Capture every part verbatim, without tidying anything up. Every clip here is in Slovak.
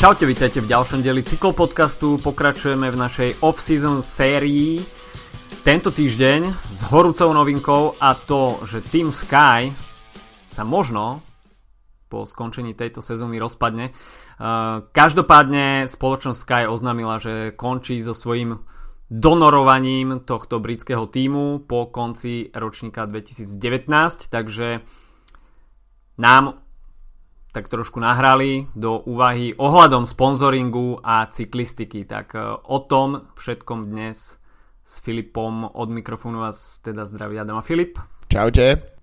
Čaute, vítajte v ďalšom dieli cyklopodcastu, pokračujeme v našej off-season sérii. Tento týždeň s horúcou novinkou a to, že Team Sky sa možno po skončení tejto sezóny rozpadne. Každopádne spoločnosť Sky oznámila, že končí so svojím donorovaním tohto britského tímu po konci ročníka dvetisíc devätnásť, takže nám tak trošku nahrali do úvahy ohľadom sponzoringu a cyklistiky. Tak o tom všetkom dnes s Filipom. Od mikrofónu vás teda zdraví Adam a Filip. Čaute.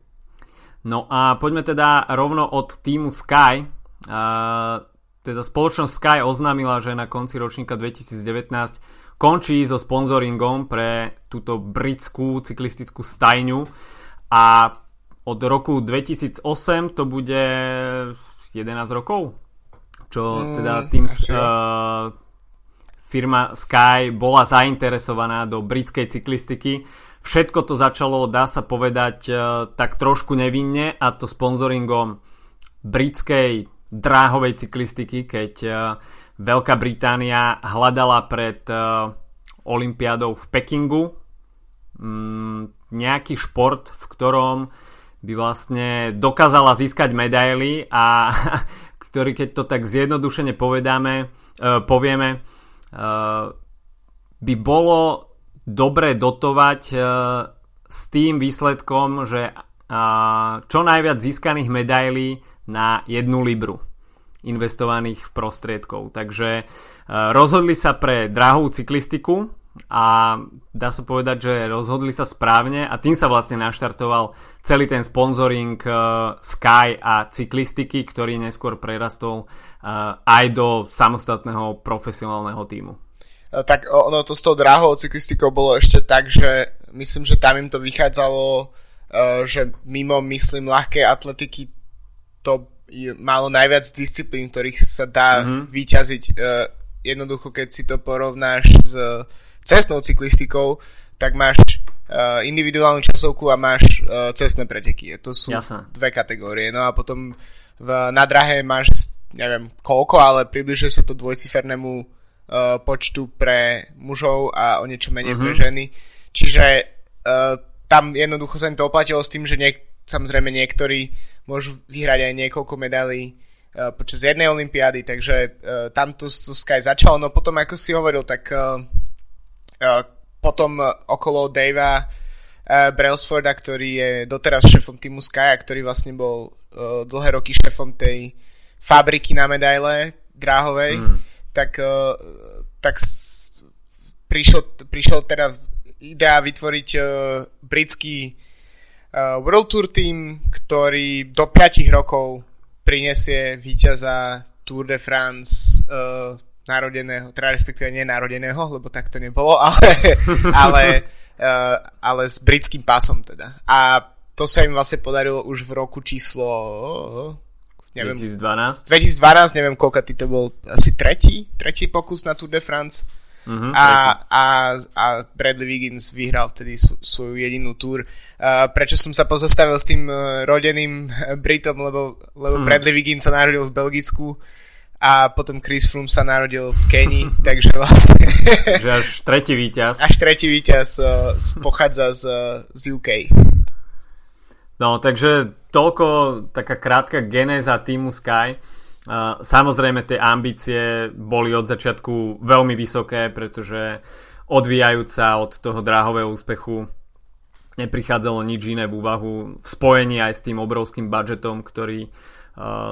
No a poďme teda rovno od týmu Sky. Teda spoločnosť Sky oznámila, že na konci ročníka dvetisíc devätnásť končí so sponzoringom pre túto britskú cyklistickú stajňu a od roku dvetisíc osem to bude jedenásť rokov, čo teda tým, uh, firma Sky bola zainteresovaná do britskej cyklistiky. Všetko to začalo, dá sa povedať, uh, tak trošku nevinne, a to sponzoringom britskej dráhovej cyklistiky, keď uh, Veľká Británia hľadala pred uh, olympiádou v Pekingu um, nejaký šport, v ktorom by vlastne dokázala získať medaily, a ktorý, keď to tak zjednodušene povedáme, eh, povieme, eh, by bolo dobre dotovať eh, s tým výsledkom, že eh, čo najviac získaných medailí na jednu libru investovaných prostriedkov. Takže eh, rozhodli sa pre drahú cyklistiku a dá sa povedať, že rozhodli sa správne, a tým sa vlastne naštartoval celý ten sponzoring Sky a cyklistiky, ktorý neskôr prerastol aj do samostatného profesionálneho tímu. Tak ono to s tou drahou cyklistikou bolo ešte tak, že myslím, že tam im to vychádzalo, že mimo myslím ľahkej atletiky to malo najviac disciplín, ktorých sa dá mm-hmm. vyťaziť. Jednoducho, keď si to porovnáš s cestnou cyklistikou, tak máš uh, individuálnu časovku a máš uh, cestné preteky. To sú Jasne. dve kategórie. No a potom v, na drahé máš, neviem koľko, ale približuje sa to dvojcifernému uh, počtu pre mužov a o niečo menej mm-hmm. pre ženy. Čiže uh, tam jednoducho sa im to oplatilo s tým, že niek- samozrejme niektorí môžu vyhrať aj niekoľko medailí uh, počas jednej olympiády, takže uh, tamto to Sky začalo. No potom, ako si hovoril, tak Uh, potom okolo Davea Brailsforda, ktorý je doteraz šéfom týmu Sky, ktorý vlastne bol dlhé roky šéfom tej fabriky na medaile dráhovej, mm. tak, tak prišiel, prišiel teda idea vytvoriť britský World Tour tým, ktorý do päť rokov prinesie víťaza Tour de France narodeného, teda respektíve nenarodeného, lebo tak to nebolo, ale, ale, uh, ale s britským pásom teda. A to sa im vlastne podarilo už v roku číslo neviem, dvetisíc dvanásť, neviem koľka, ty to bol asi tretí, tretí pokus na Tour de France. Uh-huh, a, a, a Bradley Wiggins vyhral vtedy sv- svoju jedinú túr. Uh, prečo som sa pozastavil s tým uh, rodeným Britom, lebo, lebo uh-huh. Bradley Wiggins sa narodil v Belgicku a potom Chris Froome sa narodil v Kenii, takže vlastne že až tretí víťaz. Až tretí víťaz uh, pochádza z, z ú ká. No, takže toľko taká krátka genéza týmu Sky. Uh, samozrejme tie ambície boli od začiatku veľmi vysoké, pretože odvíjajúc sa od toho dráhového úspechu neprichádzalo nič iné v úvahu v spojení aj s tým obrovským budžetom, ktorý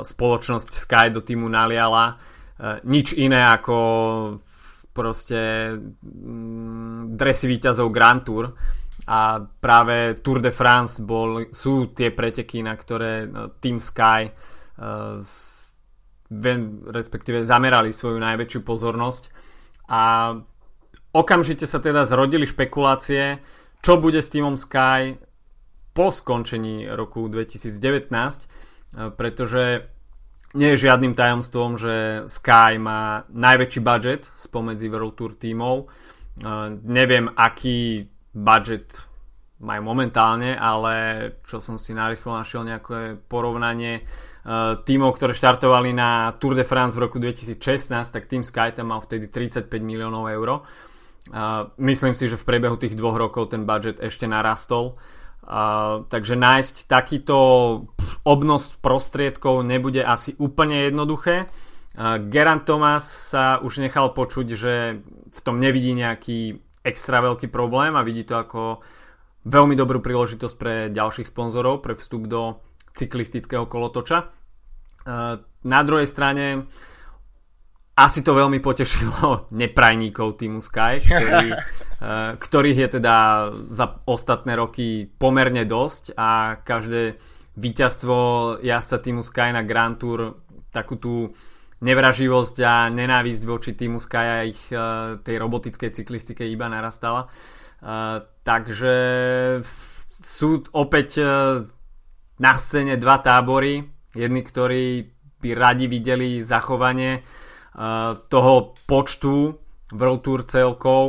spoločnosť Sky do týmu naliala. Nič iné ako proste dresy víťazov Grand Tour, a práve Tour de France bol, sú tie preteky, na ktoré Team Sky respektíve zamerali svoju najväčšiu pozornosť, a okamžite sa teda zrodili špekulácie, čo bude s týmom Sky po skončení roku dvetisíc devätnásť, pretože nie je žiadnym tajomstvom, že Sky má najväčší budget spomedzi World Tour tímov. Neviem, aký budget aj momentálne, ale čo som si narýchlo našiel nejaké porovnanie tímov, ktoré štartovali na Tour de France v roku dvetisícšestnásť, tak Team Sky tam mal vtedy tridsaťpäť miliónov eur. Myslím si, že v priebehu tých dvoch rokov ten budget ešte narastol. Uh, takže nájsť takýto obnos prostriedkov nebude asi úplne jednoduché. uh, Geraint Thomas sa už nechal počuť, že v tom nevidí nejaký extra veľký problém a vidí to ako veľmi dobrú príležitosť pre ďalších sponzorov, pre vstup do cyklistického kolotoča. Uh, na druhej strane asi to veľmi potešilo neprajníkov týmu Sky, ktorí ktorých je teda za ostatné roky pomerne dosť a každé víťazstvo jazdca týmu Sky na Grand Tour takú tú nevraživosť a nenávisť voči týmu Sky a ich tej robotickej cyklistike iba narastala. Takže sú opäť na scéne dva tábory, jedni, ktorí by radi videli zachovanie toho počtu World Tour celkov,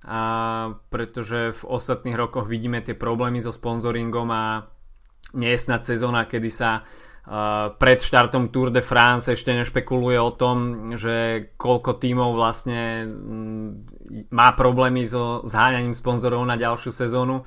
a pretože v ostatných rokoch vidíme tie problémy so sponzoringom a nie je snad sezóna, kedy sa uh, pred štartom Tour de France ešte nešpekuluje o tom, že koľko tímov vlastne m, má problémy so zháňaním sponzorov na ďalšiu sezónu.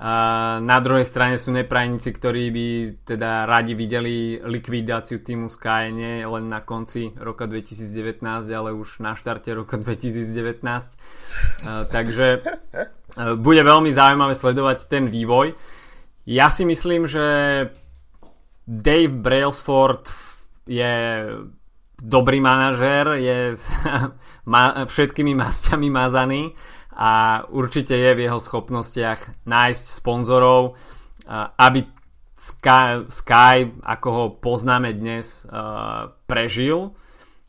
Uh, na druhej strane sú neprajníci, ktorí by teda radi videli likvidáciu týmu Sky nie len na konci roka dvetisícdevätnásť, ale už na štarte roka dvetisícdevätnásť. Uh, takže uh, bude veľmi zaujímavé sledovať ten vývoj. Ja si myslím, že Dave Brailsford je dobrý manažér, je ma- všetkými masťami mazaný a určite je v jeho schopnostiach nájsť sponzorov, aby Sky, Sky ako ho poznáme dnes, prežil.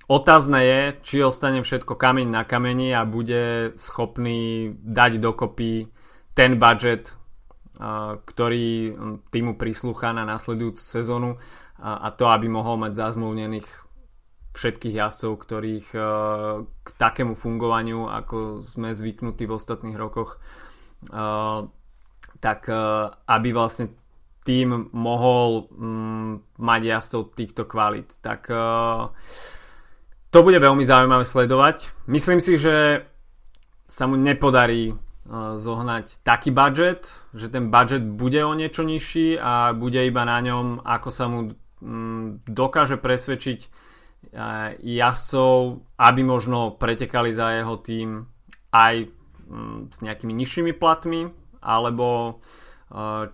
Otázne je, či ostane všetko kameň na kameni a bude schopný dať dokopy ten budget, ktorý týmu prislúcha na nasledujúcu sezónu, a to, aby mohol mať zazmluvnených všetkých jazdcov, ktorých k takému fungovaniu, ako sme zvyknutí v ostatných rokoch, tak aby vlastne tým mohol mať jazdcov týchto kvalít. Tak to bude veľmi zaujímavé sledovať. Myslím si, že sa mu nepodarí zohnať taký budget, že ten budget bude o niečo nižší a bude iba na ňom, ako sa mu dokáže presvedčiť jazdcov, aby možno pretekali za jeho tým aj s nejakými nižšími platmi, alebo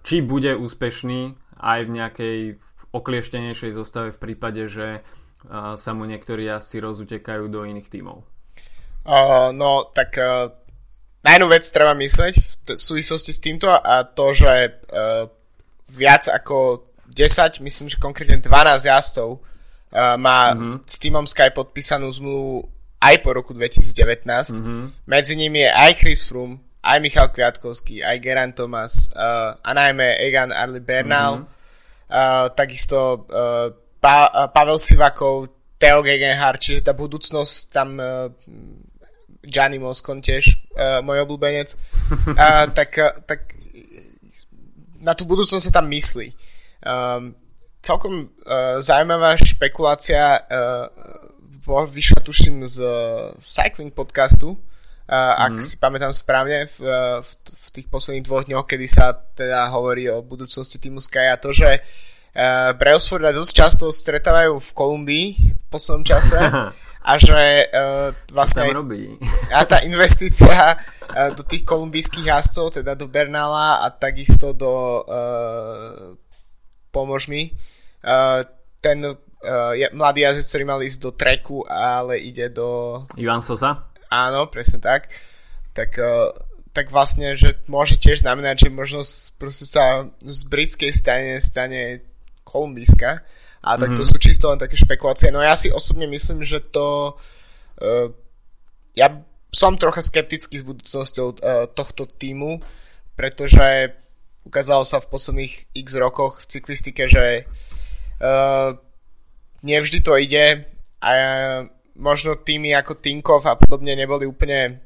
či bude úspešný aj v nejakej oklieštenejšej zostave v prípade, že sa mu niektorí jazdci rozutekajú do iných tímov. Uh, no, tak uh, na jednu vec treba myslieť v, t- v súvislosti s týmto a to, že uh, viac ako desať, myslím, že konkrétne dvanásť jazdcov Uh, má mm-hmm. s týmom Sky podpísanú zmluvu aj po roku dvetisícdevätnásť. Mm-hmm. Medzi nimi je aj Chris Froome, aj Michał Kwiatkowski, aj Geraint Thomas uh, a najmä Egan Arley Bernal. Mm-hmm. Uh, takisto uh, pa- uh, Pavel Sivakov, Tao Geoghegan Hart, čiže tá budúcnosť tam uh, Gianni Moscon tiež, uh, môj obľúbenec. uh, tak, uh, tak na tú budúcnosť sa tam myslí. Um, Celkom uh, zaujímavá špekulácia uh, vyšla tuším z uh, cycling podcastu, uh, mm-hmm. ak si pamätám správne, v, v, v tých posledných dvoch dňoch, kedy sa teda hovorí o budúcnosti týmu Sky a to, že uh, Brailsforda dosť často stretávajú v Kolumbii v poslednom čase a že uh, vlastne a tá investícia uh, do tých kolumbijských jazdcov, teda do Bernala a takisto do uh, pomôž mi. Uh, ten uh, je, mladý jazdec, ktorý mal ísť do treku, ale ide do... Ivan Sosa? Áno, presne tak. Tak, uh, tak vlastne, že môže tiež znamenať, že možno proste sa z britskej strane stane kolumbijská. A tak to mm-hmm. sú čisto len také špekulácie. No ja si osobne myslím, že to... Uh, ja som trocha skeptický s budúcnosťou uh, tohto tímu, pretože... ukázalo sa v posledných x rokoch v cyklistike, že uh, nevždy to ide a uh, možno týmy ako Tinkov a podobne neboli úplne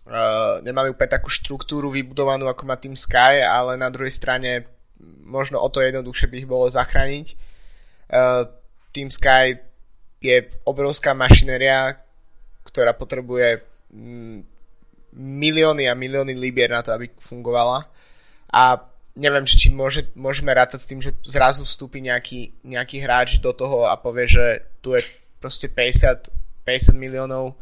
Uh, nemajú úplne takú štruktúru vybudovanú ako má Team Sky, ale na druhej strane možno o to jednoduchšie by ich bolo zachrániť. Uh, Team Sky je obrovská mašinéria, ktorá potrebuje mm, milióny a milióny libier na to, aby fungovala, a neviem, či môže, môžeme rátať s tým, že zrazu vstúpi nejaký, nejaký hráč do toho a povie, že tu je proste päťdesiat, päťdesiat miliónov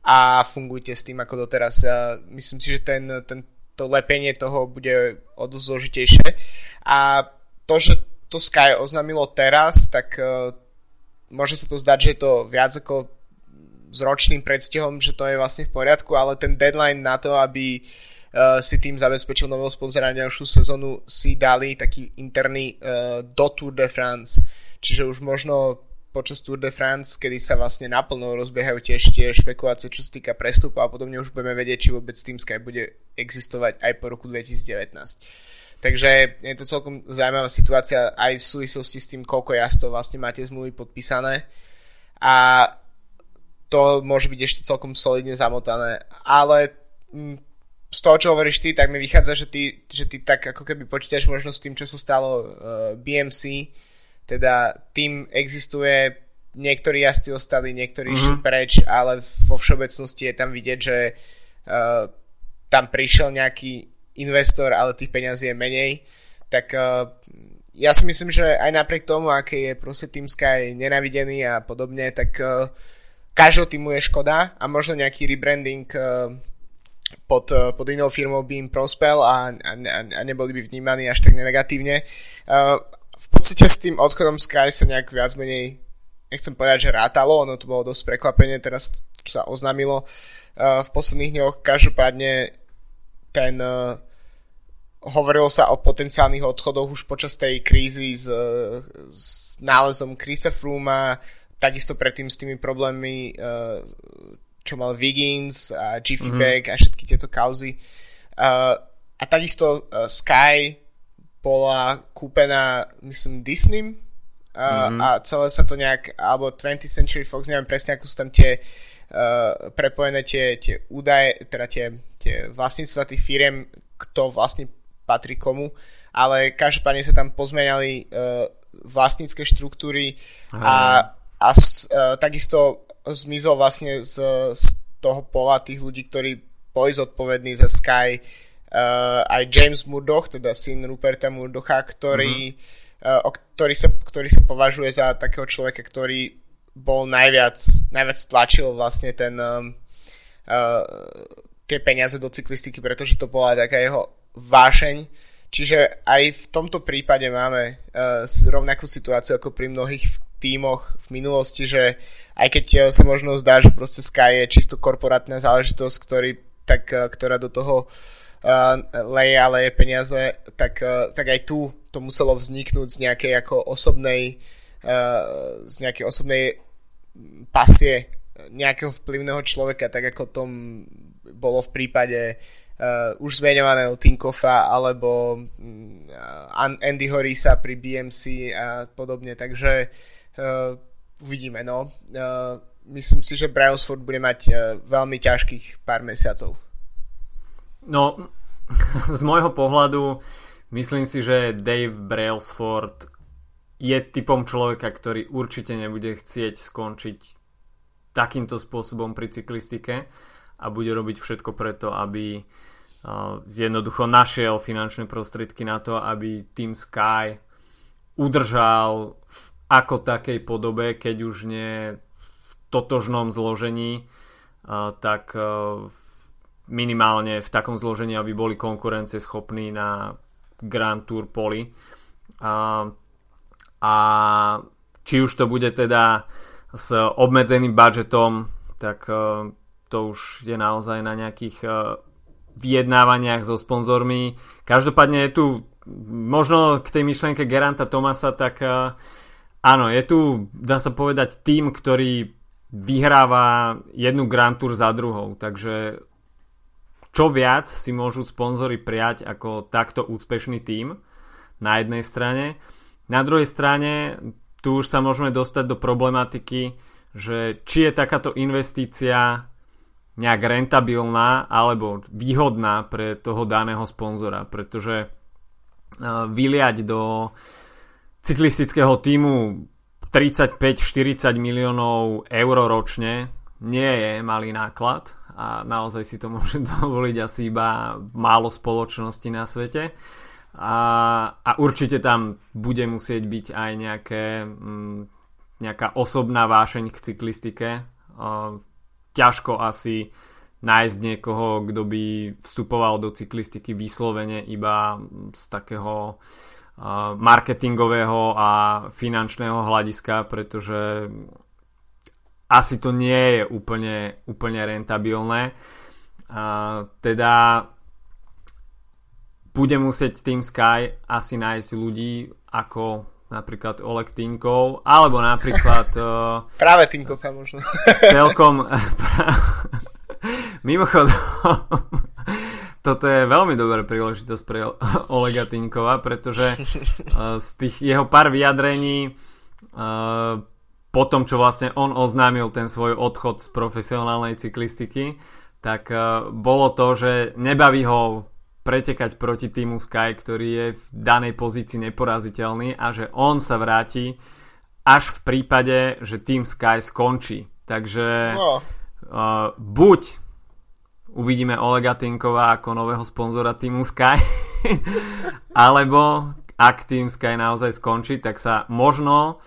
a fungujte s tým ako doteraz. Ja myslím si, že ten, ten, to lepenie toho bude o dosť zložitejšie, a to, že to Sky oznámilo teraz, tak uh, môže sa to zdať, že je to viac ako s ročným predstihom, že to je vlastne v poriadku, ale ten deadline na to, aby uh, si tým zabezpečil nového sponzora na ďalšiu sezónu, si dali taký interný uh, do Tour de France, čiže už možno počas Tour de France, kedy sa vlastne naplno rozbiehajú tiež tie špekulácie, čo sa týka prestupu a podobne, už budeme vedieť, či vôbec Team Sky bude existovať aj po roku dvetisíc devätnásť. Takže je to celkom zaujímavá situácia aj v súvislosti s tým, koľko jazdcov vlastne máte zmluvy podpísané, a to môže byť ešte celkom solidne zamotané. Ale z toho, čo hovoríš ty, tak mi vychádza, že ty, že ty tak ako keby počítaš možno s tým, čo sa stalo bé em cé, teda tým existuje, niektorí jazdci ostali, niektorí mm-hmm. šli preč, ale vo všeobecnosti je tam vidieť, že uh, tam prišiel nejaký investor, ale tých peňazí je menej. Tak uh, ja si myslím, že aj napriek tomu, aké je proste Team Sky nenavidený a podobne, tak uh, každého týmu je škoda a možno nejaký rebranding uh, pod, pod inou firmou by im prospel a, a, a neboli by vnímaní až tak nenegatívne. Uh, V podstate s tým odchodom Sky sa nejak viac menej, nechcem povedať, že rátalo, ono to bolo dosť prekvapenie, teraz sa oznámilo uh, v posledných dňoch. Každopádne ten, uh, hovorilo sa o potenciálnych odchodoch už počas tej krízy s, uh, s nálezom Chrisa Frooma, takisto predtým s tými problémami, uh, čo mal Wiggins a Jiffy mm-hmm. Bag a všetky tieto kauzy. Uh, a takisto uh, Sky bola kúpená, myslím, Disneym a, mm-hmm. a celé sa to nejak, alebo twentieth Century Fox, neviem presne, ako sú tam tie uh, prepojené tie, tie údaje, teda tie, tie vlastníctva tých firiem, kto vlastne patrí komu, ale každopádne sa tam pozmenali uh, vlastnícke štruktúry mm-hmm. a, a s, uh, takisto zmizol vlastne z, z toho pola tých ľudí, ktorí boli zodpovední za Sky, Uh, aj James Murdoch, teda syn Ruperta Murdocha, ktorý, mm-hmm. uh, o, ktorý, sa, ktorý sa považuje za takého človeka, ktorý bol najviac, najviac tlačil vlastne ten, um, uh, tie peniaze do cyklistiky, pretože to bola taká jeho vášeň. Čiže aj v tomto prípade máme uh, rovnakú situáciu ako pri mnohých tímoch v minulosti, že aj keď sa možno zdá, že proste Sky je čisto korporátna záležitosť, ktorý, tak, uh, ktorá do toho Uh, leje a leje peniaze, tak, uh, tak aj tu to muselo vzniknúť z nejakej ako osobnej uh, z nejakej osobnej pasie nejakého vplyvného človeka, tak ako tom bolo v prípade uh, už zmeňovaného Tinkofa alebo uh, Andyho Riesa pri bé em cé a podobne, takže uh, uvidíme, no. Uh, myslím si, že Brailsford bude mať uh, veľmi ťažkých pár mesiacov. No, z môjho pohľadu myslím si, že Dave Brailsford je typom človeka, ktorý určite nebude chcieť skončiť takýmto spôsobom pri cyklistike a bude robiť všetko preto, aby jednoducho našiel finančné prostriedky na to, aby Team Sky udržal v ako takej podobe, keď už nie v totožnom zložení, tak v minimálne v takom zložení, aby boli konkurencieschopní na Grand Tour poli. A, a či už to bude teda s obmedzeným budžetom, tak to už je naozaj na nejakých vyjednávaniach so sponzormi. Každopádne je tu možno k tej myšlienke Gerainta Thomasa, tak áno, je tu, dá sa povedať, tým, ktorý vyhráva jednu Grand Tour za druhou, takže čo viac si môžu sponzori prijať ako takto úspešný tím na jednej strane. Na druhej strane tu už sa môžeme dostať do problematiky, že či je takáto investícia nejak rentabilná alebo výhodná pre toho daného sponzora, pretože vyliať do cyklistického týmu tridsaťpäť štyridsať miliónov eur ročne nie je malý náklad a naozaj si to môže dovoliť asi iba málo spoločností na svete. A, a určite tam bude musieť byť aj nejaké, nejaká osobná vášeň k cyklistike. Ťažko asi nájsť niekoho, kto by vstupoval do cyklistiky vyslovene iba z takého marketingového a finančného hľadiska, pretože asi to nie je úplne, úplne rentabilné. Teda bude musieť Team Sky asi nájsť ľudí ako napríklad Oleg Tinkov, alebo napríklad práve Tinkovka možno celkom mimochodom toto je veľmi dobrá príležitosť pre Olega Tinkova, pretože z tých jeho pár vyjadrení po tom, čo vlastne on oznámil ten svoj odchod z profesionálnej cyklistiky, tak bolo to, že nebaví ho pretekať proti týmu Sky, ktorý je v danej pozícii neporaziteľný, a že on sa vráti až v prípade, že tým Sky skončí. Takže no. uh, buď uvidíme Olega Tinkova ako nového sponzora týmu Sky, alebo ak tým Sky naozaj skončí, tak sa možno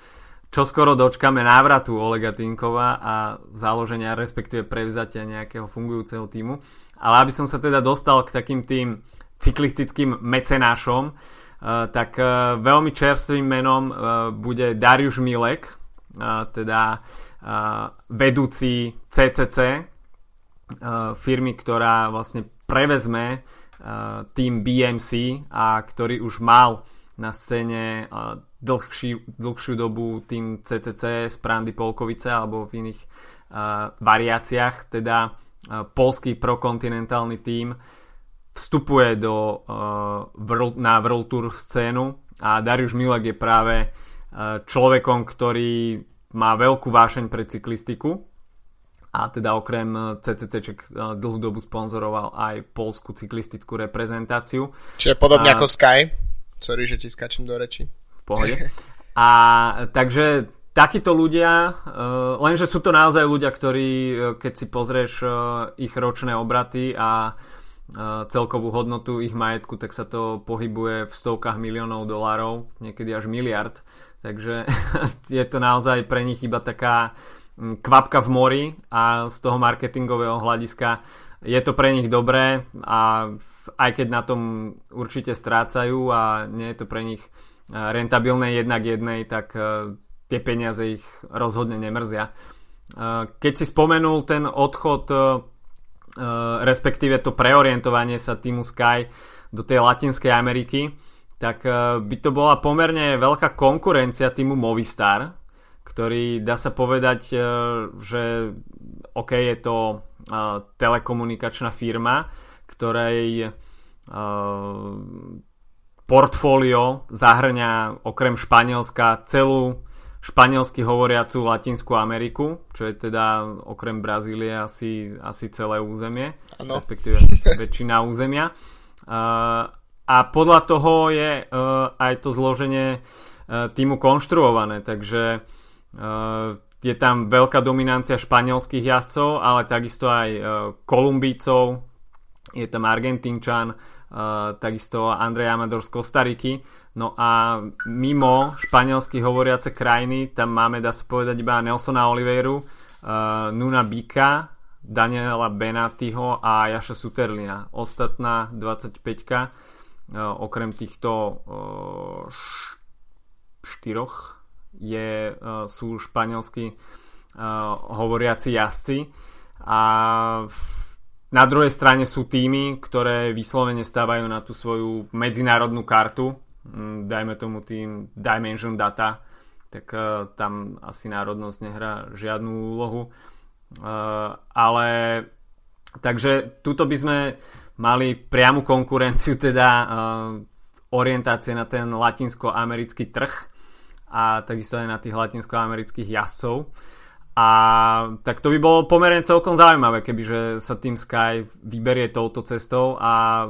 čoskoro dočkáme návratu Olega Tinkova a založenia, respektíve prevzatia nejakého fungujúceho týmu. Ale aby som sa teda dostal k takým tým cyklistickým mecenášom, tak veľmi čerstvým menom bude Dariusz Miłek, teda vedúci cé cé cé, firmy, ktorá vlastne prevezme tým bé em cé a ktorý už mal na scéne dlhší, dlhšiu dobu tým cé cé cé z Prandy Polkovice alebo v iných variáciách. Teda poľský prokontinentálny tím vstupuje do, na World Tour scénu a Dariusz Miłek je práve človekom, ktorý má veľkú vášeň pre cyklistiku a teda okrem cé cé cé dlhú dobu sponzoroval aj poľskú cyklistickú reprezentáciu. Čiže podobne a... ako Sky. Sorry, že ti skačím do reči. V pohode. A takže takíto ľudia, lenže sú to naozaj ľudia, ktorí, keď si pozrieš ich ročné obraty a celkovú hodnotu ich majetku, tak sa to pohybuje v stovkách miliónov dolárov, niekedy až miliard. Takže je to naozaj pre nich iba taká kvapka v mori a z toho marketingového hľadiska je to pre nich dobré, a aj keď na tom určite strácajú a nie je to pre nich rentabilné jedna k jednej, tak tie peniaze ich rozhodne nemrzia. Keď si spomenul ten odchod, respektíve to preorientovanie sa týmu Sky do tej Latinskej Ameriky, tak by to bola pomerne veľká konkurencia týmu Movistar, ktorý, dá sa povedať, že OK, je to telekomunikačná firma, ktorej portfólio zahrňa okrem Španielska celú španielsky hovoriacu Latinskú Ameriku, čo je teda okrem Brazílie asi, asi celé územie, ano. Respektíve väčšina územia. A podľa toho je aj to zloženie týmu konštruované, takže je tam veľká dominancia španielských jazdcov, ale takisto aj Kolumbícov, je tam Argentínčan, takisto Andrey Amador z Kostariky. No a mimo španielsky hovoriace krajiny tam máme, dá sa povedať, iba Nelsona Oliveiru, uh, Nuna Bica, Daniela Benatiho a Jasha Sutterlina. Ostatná dvadsaťpäťka, uh, okrem týchto uh, štyroch je, uh, sú španielsky uh, hovoriaci jazdci. A na druhej strane sú týmy, ktoré vyslovene stávajú na tú svoju medzinárodnú kartu, dajme tomu tým Dimension Data, tak uh, tam asi národnosť nehrá žiadnu úlohu, uh, ale takže tuto by sme mali priamu konkurenciu, teda uh, orientácie na ten latinskoamerický trh a takisto aj na tých latinskoamerických jazdcov. A tak to by bolo pomerne celkom zaujímavé, kebyže sa Team Sky vyberie touto cestou a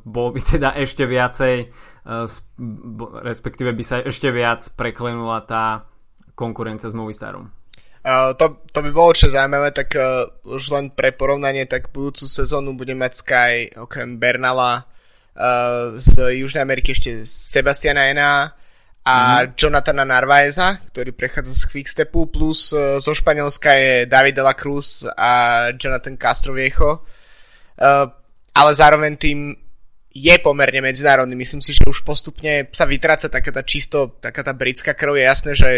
bolo by teda ešte viacej, respektíve by sa ešte viac preklenula tá konkurencia s Movistarom. Uh, to, to by bolo čo zaujímavé, tak uh, už len pre porovnanie, tak budúcu sezónu bude mať Sky okrem Bernala uh, z Južnej Ameriky ešte Sebastiana Ena a mm-hmm. Jonathana Narváeza, ktorý prechádza z Quick Stepu, plus uh, zo Španielska je David de la Cruz a Jonathan Castroviejo. Uh, ale zároveň tým je pomerne medzinárodný. Myslím si, že už postupne sa vytráca taká tá čisto, taká tá britská krv. Je jasné, že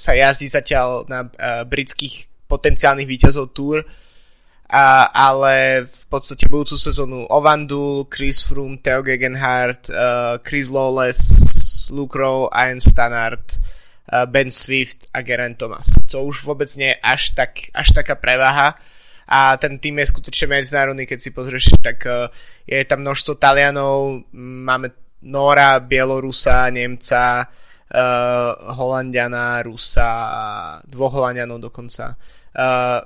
sa jazdí zatiaľ na britských potenciálnych víťazov túr, a, ale v podstate budúcu sezónu Ovandul, Chris Froome, Tao Geoghegan Hart, uh, Chris Lawless, Luke Rowe, Ian Stannard, uh, Ben Swift a Geraint Thomas. To už vôbec nie je až, tak, až taká prevaha. A ten tým je skutočne medzinárodný, keď si pozrieš, tak uh, je tam množstvo Talianov, máme Nóra, Bielorusa, Nemca, uh, Holandiana, Rusa, dvoch Holandianov dokonca, uh,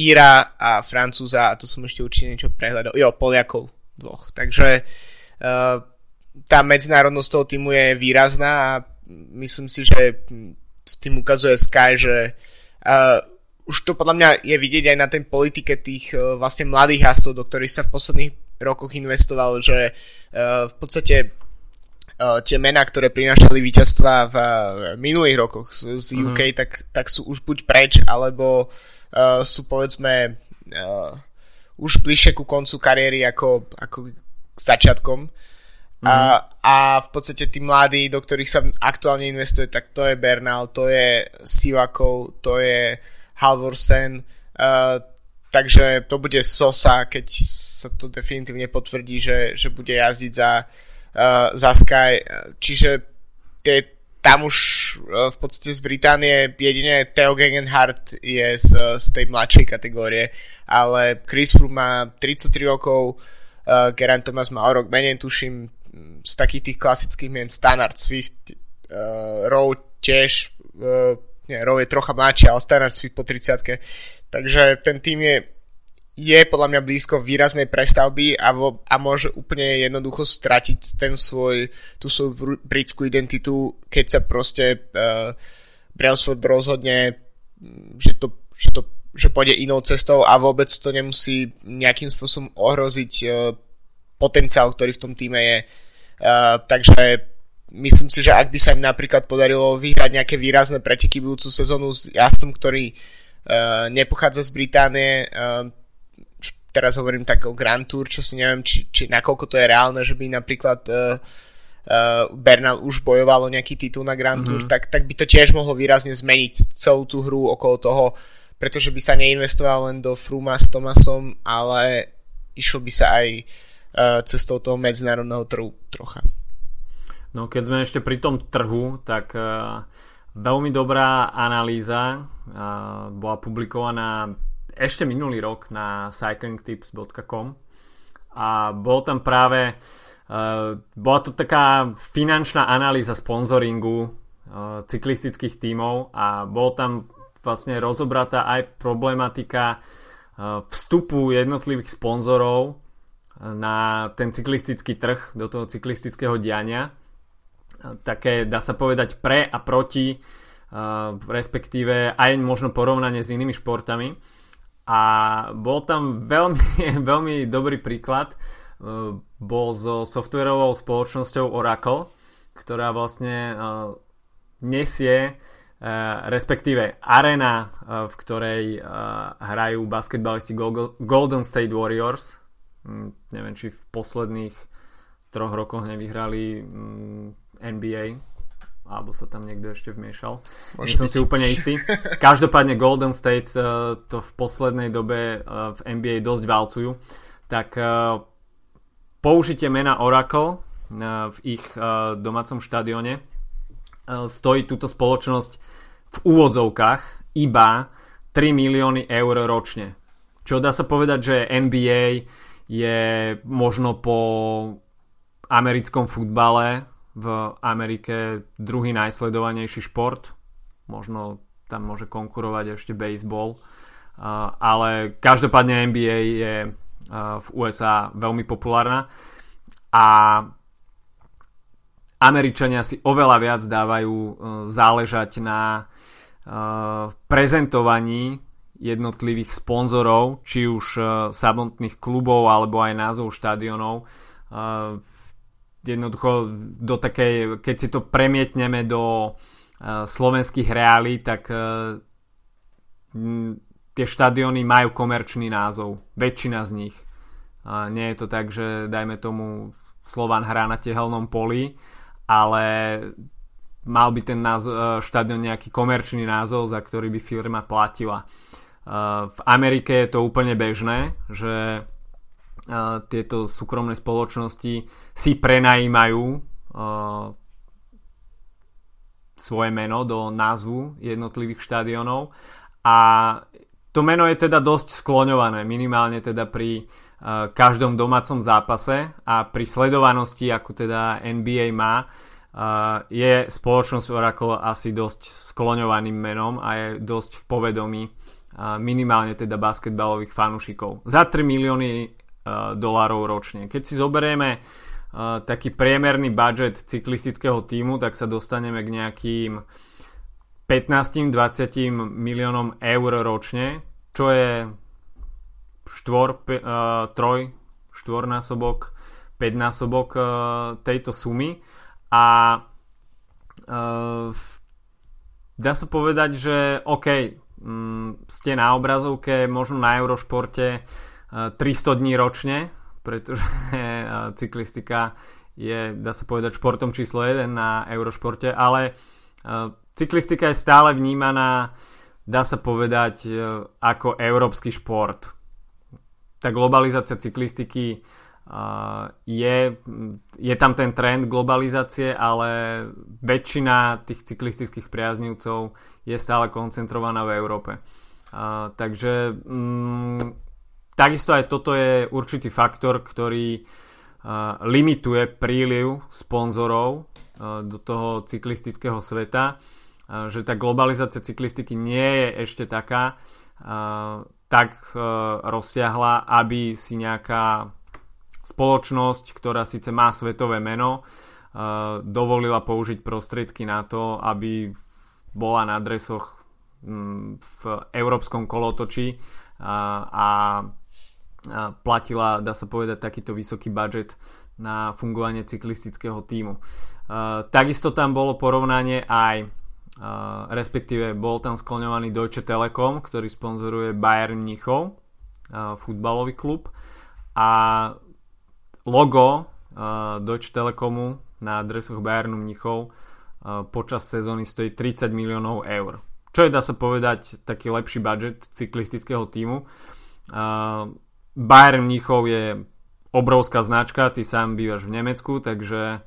Íra a Francúza, a to som ešte určite niečo prehľadal, jo, Poliakov dvoch. Takže uh, tá medzinárodnosť toho týmu je výrazná a myslím si, že tým ukazuje Sky, že... Uh, Už to podľa mňa je vidieť aj na tej politike tých uh, vlastne mladých hastov, do ktorých sa v posledných rokoch investoval, že uh, v podstate uh, tie mená, ktoré prinášali víťazstva v uh, minulých rokoch z, z ú ká, mm-hmm. tak, tak sú už buď preč, alebo uh, sú povedzme uh, už bližšie ku koncu kariéry ako, ako k začiatkom. Mm-hmm. A, a v podstate tí mladí, do ktorých sa aktuálne investuje, tak to je Bernal, to je Sivakov, to je Halvorsen, uh, takže to bude Sosa, keď sa to definitívne potvrdí, že, že bude jazdiť za, uh, za Sky. Čiže tie, tam už uh, v podstate z Británie jedine Tao Geoghegan Hart je z, z tej mladšej kategórie, ale Chris Froome má tridsaťtri rokov, uh, Geraint Thomas má o rok menej, tuším, z takých tých klasických mien Stannard, Swift, uh, Rowe tiež, uh, Nie, Rowe je trocha mladší, ale Stannard Swift po tridsiatke. Takže ten tým je, je podľa mňa blízko výraznej prestavby a, vo, a môže úplne jednoducho stratiť ten svoj, tú svoju britskú identitu, keď sa proste uh, Brailsford rozhodne, že, to, že, to, že pôjde inou cestou a vôbec to nemusí nejakým spôsobom ohroziť uh, potenciál, ktorý v tom týme je. Uh, takže myslím si, že ak by sa im napríklad podarilo vyhrať nejaké výrazné preteky budúcu sezónu s jazdcom, ktorý uh, nepochádza z Británie, uh, teraz hovorím tak o Grand Tour, čo si neviem, či, či nakoľko to je reálne, že by napríklad uh, uh, Bernal už bojoval o nejaký titul na Grand mm-hmm. Tour, tak, tak by to tiež mohlo výrazne zmeniť celú tú hru okolo toho, pretože by sa neinvestoval len do Frooma s Thomasom, ale išlo by sa aj uh, cestou toho medzinárodného trhu trocha. No keď sme ešte pri tom trhu, tak uh, veľmi dobrá analýza uh, bola publikovaná ešte minulý rok na cyclingtips bodka com a bol tam práve uh, bola to taká finančná analýza sponzoringu uh, cyklistických tímov a bol tam vlastne rozobratá aj problematika uh, vstupu jednotlivých sponzorov na ten cyklistický trh, do toho cyklistického diania. Také, dá sa povedať, pre a proti, uh, respektíve aj možno porovnanie s inými športami. A bol tam veľmi, veľmi dobrý príklad, uh, bol so softwarovou spoločnosťou Oracle, ktorá vlastne uh, nesie, uh, respektíve arena, uh, v ktorej uh, hrajú basketbalisti Golden State Warriors. Mm, neviem, či v posledných troch rokoch nevyhrali... Mm, en bí ej, alebo sa tam niekto ešte vmiešal. Nie som si úplne istý. Každopádne Golden State uh, to v poslednej dobe uh, v en bí ej dosť válcujú. Tak uh, použitie mena Oracle uh, v ich uh, domácom štadióne uh, stojí túto spoločnosť v úvodzovkách iba tri milióny eur ročne. Čo dá sa povedať, že en bí ej je možno po americkom futbale v Amerike druhý najsledovanejší šport, možno tam môže konkurovať ešte baseball. Ale každopádne en bí ej je v ú es á veľmi populárna a Američania si oveľa viac dávajú záležať na prezentovaní jednotlivých sponzorov, či už samotných klubov alebo aj názov štadionov. Jednoducho do takej, keď si to premietneme do slovenských reálí, tak tie štadióny majú komerčný názov, väčšina z nich. Nie je to tak, že dajme tomu Slovan hrá na tehelnom poli, ale mal by ten názor, štadión nejaký komerčný názov, za ktorý by firma platila. V Amerike je to úplne bežné, že tieto súkromné spoločnosti si prenajímajú uh, svoje meno do názvu jednotlivých štadiónov a to meno je teda dosť skloňované, minimálne teda pri uh, každom domácom zápase a pri sledovanosti, ako teda en bí ej má, uh, je spoločnosť Oracle asi dosť skloňovaným menom a je dosť v povedomí uh, minimálne teda basketbalových fanúšikov. Za tri milióny dolárov ročne. Keď si zoberieme uh, taký priemerný budget cyklistického tímu, tak sa dostaneme k nejakým pätnásť až dvadsať miliónom eur ročne, čo je štyri, tri, štyri násobok, päť násobok uh, tejto sumy a uh, dá sa povedať, že OK, um, ste na obrazovke možno na Eurošporte tristo dní ročne, pretože cyklistika je, dá sa povedať, športom číslo jeden na Eurošporte, ale cyklistika je stále vnímaná, dá sa povedať, ako európsky šport. Tá globalizácia cyklistiky je, je tam ten trend globalizácie, ale väčšina tých cyklistických priaznivcov je stále koncentrovaná v Európe. Takže mm, takisto aj toto je určitý faktor, ktorý uh, limituje príliv sponzorov uh, do toho cyklistického sveta, uh, že tá globalizácia cyklistiky nie je ešte taká uh, tak uh, rozsiahla, aby si nejaká spoločnosť, ktorá síce má svetové meno, uh, dovolila použiť prostriedky na to, aby bola na dresoch um, v európskom kolotočí uh, a platila, dá sa povedať, takýto vysoký budget na fungovanie cyklistického tímu. E, takisto tam bolo porovnanie aj, e, respektíve bol tam skloňovaný Deutsche Telekom, ktorý sponzoruje Bayern Mníchov, e, futbalový klub, a logo e, Deutsche Telekomu na dresoch Bayernu Mníchov e, počas sezóny stojí tridsať miliónov eur. Čo je, dá sa povedať, taký lepší budget cyklistického tímu. E, Bayern Mníchov je obrovská značka, ty sám bývaš v Nemecku, takže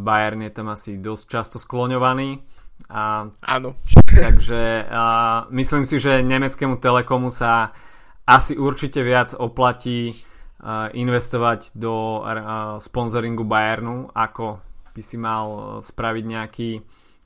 Bayern je tam asi dosť často skloňovaný. A, áno. Takže a, myslím si, že nemeckému Telekomu sa asi určite viac oplatí a, investovať do a, sponzoringu Bayernu, ako by si mal spraviť nejaký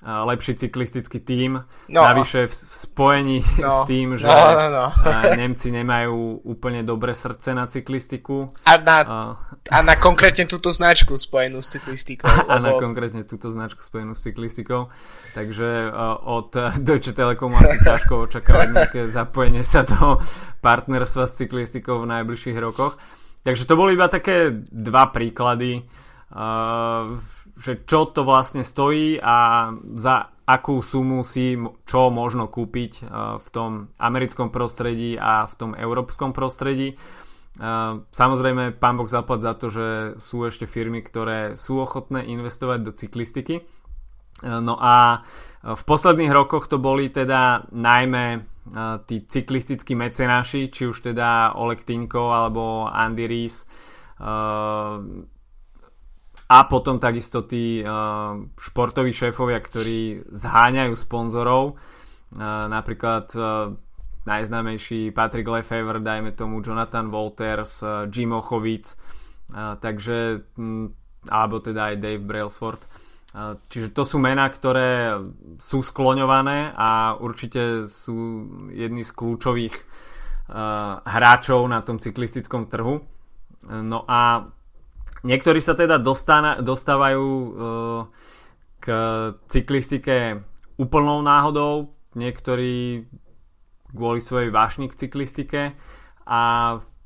lepší cyklistický tím. No. Navyše v spojení no. s tým, že no, no, no. Nemci nemajú úplne dobré srdce na cyklistiku. A na, uh, a na konkrétne túto značku spojenú s cyklistikou. A, a na konkrétne túto značku spojenú s cyklistikou. Takže uh, od Deutsche Telekomu asi ťažko očakávať nejaké zapojenie sa do partnerstva s cyklistikou v najbližších rokoch. Takže to boli iba také dva príklady v uh, že čo to vlastne stojí a za akú sumu si čo možno kúpiť v tom americkom prostredí a v tom európskom prostredí. Samozrejme, pán Boh zaplať za to, že sú ešte firmy, ktoré sú ochotné investovať do cyklistiky. No a v posledných rokoch to boli teda najmä tí cyklistickí mecenáši, či už teda Oleg Tinkov alebo Andy Ries, a potom takisto tí uh, športoví šéfovia, ktorí zháňajú sponzorov. Uh, napríklad uh, najznámejší Patrick Lefevre, dajme tomu Jonathan Walters, uh, Jim Ochowicz, uh, takže, m, alebo teda aj Dave Brailsford. Čiže to sú mená, ktoré sú skloňované a určite sú jedni z kľúčových hráčov na tom cyklistickom trhu. No a niektorí sa teda dostávajú k cyklistike úplnou náhodou, niektorí kvôli svojej vášni k cyklistike, a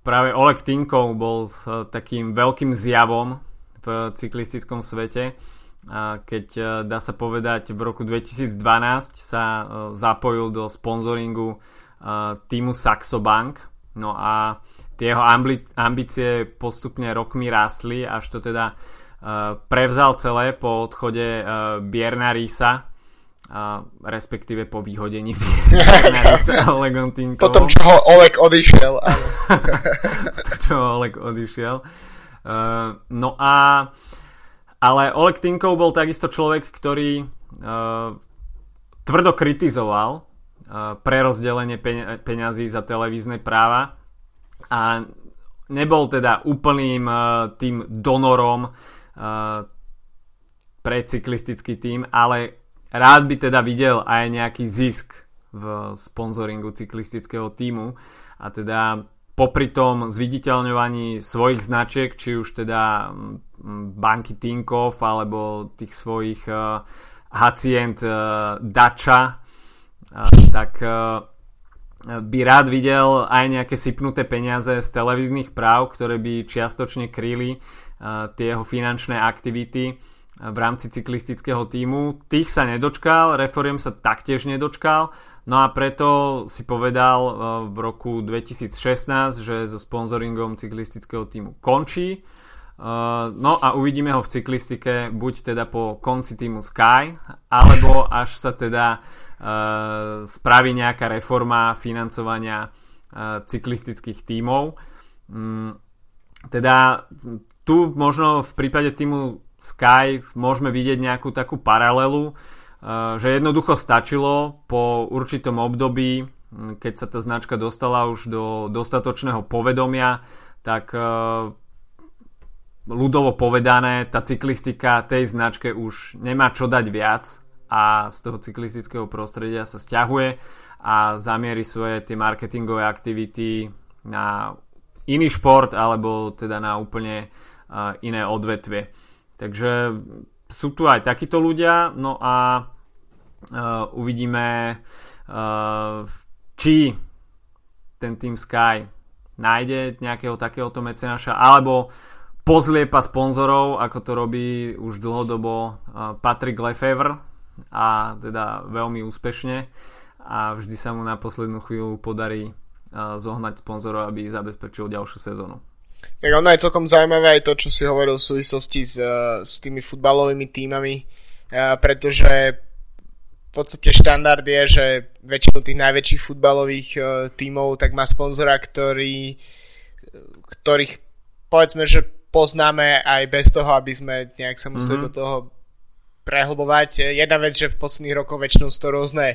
práve Oleg Tinkov bol takým veľkým zjavom v cyklistickom svete, keď, dá sa povedať, v roku dvetisícdvanásť sa zapojil do sponzoringu týmu Saxo Bank. No a tie jeho ambície postupne rokmi rástli, až to teda prevzal celé po odchode Bierna Riesa, respektíve po vyhodení Bierna Riesa Olegom Tinkovom. Potom, čo ho Oleg odišiel. Čo Oleg odišiel. No a ale Oleg Tinkov bol takisto človek, ktorý uh, tvrdo kritizoval uh, prerozdelenie peň- peňazí za televízne práva, a nebol teda úplným uh, tým donorom uh, pre cyklistický tím, ale rád by teda videl aj nejaký zisk v sponzoringu cyklistického tímu, a teda popri tom zviditeľňovaní svojich značiek, či už teda banky Tinkov alebo tých svojich uh, hacient uh, Dača, uh, tak uh, by rád videl aj nejaké sypnuté peniaze z televíznych práv, ktoré by čiastočne kryli uh, tie jeho finančné aktivity uh, v rámci cyklistického tímu. Tých sa nedočkal, reforiem sa taktiež nedočkal. No a preto si povedal v roku dvetisícšestnásť, že so sponzoringom cyklistického týmu končí. No a uvidíme ho v cyklistike buď teda po konci týmu Sky, alebo až sa teda spraví nejaká reforma financovania cyklistických tímov. Teda tu možno v prípade týmu Sky môžeme vidieť nejakú takú paralelu, že jednoducho stačilo po určitom období, keď sa tá značka dostala už do dostatočného povedomia, tak ľudovo povedané, tá cyklistika tej značke už nemá čo dať viac a z toho cyklistického prostredia sa sťahuje a zamierí svoje tie marketingové aktivity na iný šport alebo teda na úplne iné odvetvie. Takže sú tu aj takíto ľudia, no a uh, uvidíme, uh, či ten Team Sky nájde nejakého takéhoto mecenáša, alebo pozliepa sponzorov, ako to robí už dlhodobo uh, Patrick Lefevre, a teda veľmi úspešne, a vždy sa mu na poslednú chvíľu podarí uh, zohnať sponzorov, aby zabezpečil ďalšiu sezónu. Tak ono je celkom zaujímavé aj to, čo si hovoril v súvislosti s, s tými futbalovými tímami, pretože v podstate štandard je, že väčšinu tých najväčších futbalových tímov tak má sponzora, ktorý, ktorých povedzme, že poznáme aj bez toho, aby sme nejak sa museli mm-hmm. do toho prehlbovať. Jedna vec, že v posledných rokoch väčšinou sú to rôzne uh,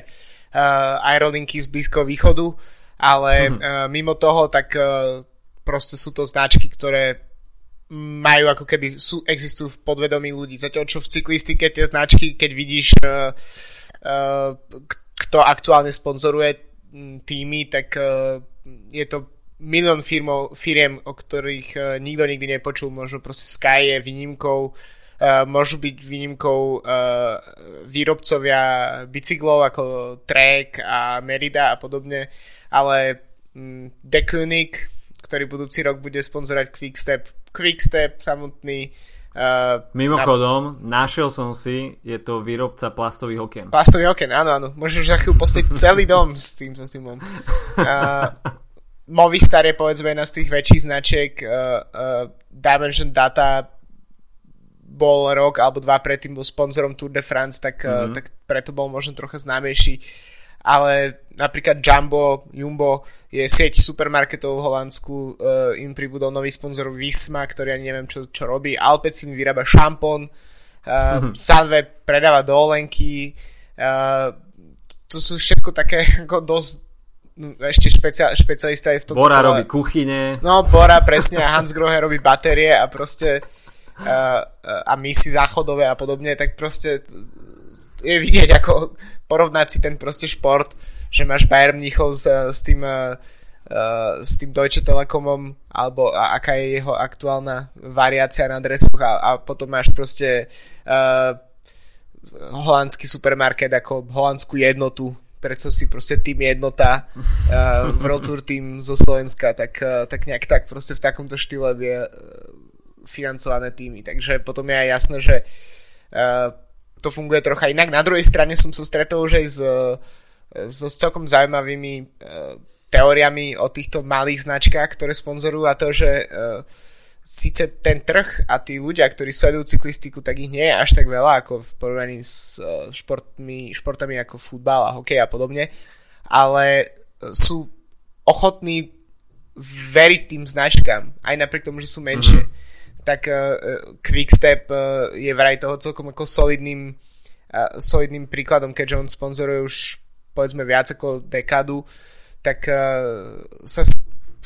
aerolinky z Blízkoho východu, ale mm-hmm. uh, mimo toho tak uh, proste sú to značky, ktoré majú ako keby, sú, existujú v podvedomí ľudí. Zatiaľ čo v cyklistike tie značky, keď vidíš uh, uh, kto aktuálne sponzoruje týmy, tak uh, je to milión firmov, firiem, o ktorých uh, nikto nikdy nepočul. Možno proste Sky je výnimkou, uh, môžu byť výnimkou uh, výrobcovia bicyklov ako Trek a Merida a podobne, ale um, De Koenig, ktorý budúci rok bude sponzorovať Quick Step. Quick Step samotný. Uh, Mimochodom, na... našiel som si, je to výrobca plastových okien. Plastových okien, áno, áno. Môžeš za chvíľu postaviť celý dom s týmto týmom. Uh, Movistar je povedzme jedna z tých väčších značiek. Uh, uh, Dimension Data bol rok alebo dva predtým bol sponzorom Tour de France, tak, mm-hmm. uh, tak preto bol možno trocha známejší. Ale napríklad Jumbo, Jumbo je sieť supermarketov v Holandsku, e, im pribudol nový sponzor Visma, ktorý ani neviem, čo, čo robí. Alpecin vyrába šampón, e, mm-hmm. Salve predáva dovolenky. E, to sú všetko také ako dosť, no, ešte špecia, špecialista je v tom. Bora robí kuchyne. No, Bora, presne, a Hansgrohe robí batérie a proste a misy záchodové a podobne, tak proste je vidieť, ako porovnať si ten proste šport, že máš Bayern Mníchov s, s tým s tým Deutsche Telekomom, alebo aká je jeho aktuálna variácia na dresoch, a, a potom máš proste uh, holandský supermarket ako holandskú jednotu, prečo si proste tým jednota uh, v World Tour tým zo Slovenska, tak, uh, tak nejak tak proste v takomto štýle je uh, financované týmy, takže potom je aj jasné, že uh, to funguje trocha inak. Na druhej strane som sa stretol už aj s, so celkom zaujímavými uh, teóriami o týchto malých značkách, ktoré sponzorujú, a to, že uh, síce ten trh a tí ľudia, ktorí sledujú cyklistiku, tak ich nie je až tak veľa ako v porovnaní s uh, športmi, športami ako futbal a hokej a podobne, ale sú ochotní veriť tým značkám, aj napriek tomu, že sú menšie. Mm-hmm. Tak uh, Quick Step uh, je vraj toho celkom ako solidným, uh, solidným príkladom, keďže on sponzoruje už povedzme viac ako dekádu, tak uh, sa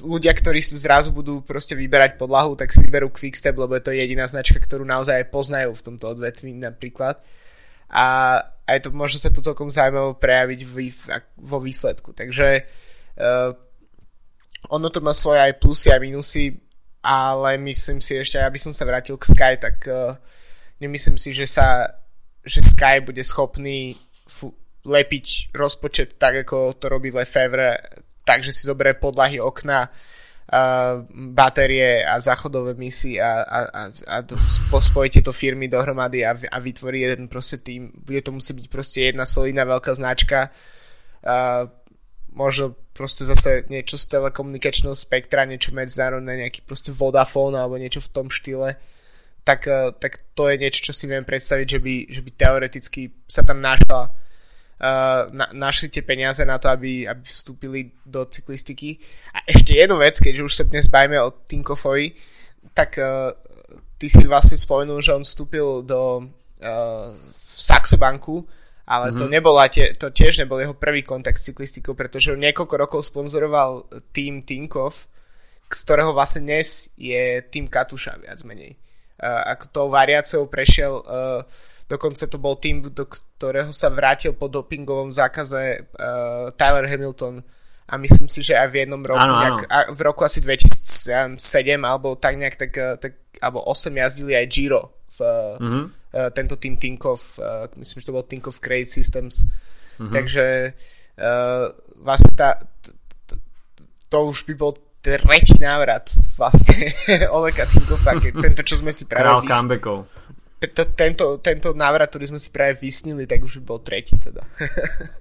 ľudia, ktorí zrazu budú proste vyberať podlahu, tak si vyberú Quick Step, lebo je to jediná značka, ktorú naozaj poznajú v tomto odvetví napríklad. A aj to môže sa to celkom zaujímavo prejaviť v, v, vo výsledku. Takže uh, ono to má svoje aj plusy a minusy, ale myslím si ešte, aby som sa vrátil k Sky, tak uh, nemyslím si, že sa že Sky bude schopný fu- lepiť rozpočet tak, ako to robí Lefevre, takže si zoberie podlahy, okna, uh, batérie a záchodové misy a, a, a, a spojí tieto firmy dohromady a, a vytvorí jeden proste tým. Bude to musieť byť proste jedna solidná veľká značka. Uh, možno proste zase niečo z telekomunikačného spektra, niečo medzinárodné, nejaký proste Vodafone alebo niečo v tom štýle. Tak, uh, tak to je niečo, čo si viem predstaviť, že by, že by teoreticky sa tam našla Na, našli tie peniaze na to, aby, aby vstúpili do cyklistiky. A ešte jednu vec, keďže už sa dnes bavíme o Tinkofovi, tak uh, ty si vlastne spomenul, že on vstúpil do uh, Saxo Banku, ale mm-hmm. to, nebola tie, to tiež nebol jeho prvý kontakt s cyklistikou, pretože niekoľko rokov sponzoroval tým Tinkov, z ktorého vlastne dnes je tým Katuša viac menej. Uh, ako tou variáciou prešiel... Uh, Dokonca to bol tým, do ktorého sa vrátil po dopingovom zákaze uh, Tyler Hamilton. A myslím si, že aj v jednom roku, ano, nejak, ano. v roku asi dvetisícsedem alebo tak nejak, tak, tak, alebo osem jazdili aj Giro. V, mm-hmm. uh, tento tým Tinkov, uh, myslím, že to bol Tinkov Credit Systems. Mm-hmm. Takže uh, vlastne tá, t, t, to už by bol tretí návrat vlastne Olega Tinkova, tento, čo sme si práve vysli. Tento, tento návrat, ktorý sme si práve vysnili, tak už by bol tretí teda.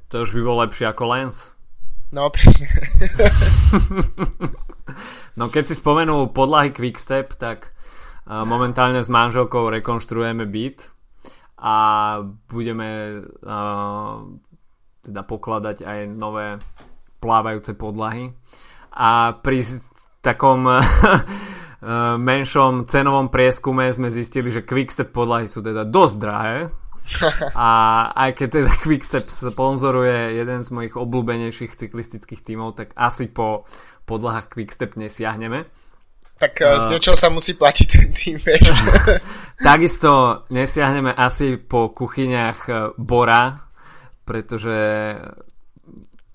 To už by bol lepšie ako Lens. No, presne. No, keď si spomenul podlahy Quick Step, tak uh, momentálne s manželkou rekonštruujeme byt a budeme uh, teda pokladať aj nové plávajúce podlahy. A pri takom... menšom cenovom prieskume sme zistili, že Quickstep podlahy sú teda dosť drahé, a aj keď teda Quickstep sponzoruje jeden z mojich obľúbenejších cyklistických tímov, tak asi po podlahách Quickstep nesiahneme. Tak uh, z niečoho sa musí platiť ten tým, vieš. Takisto nesiahneme asi po kuchyniach Bora, pretože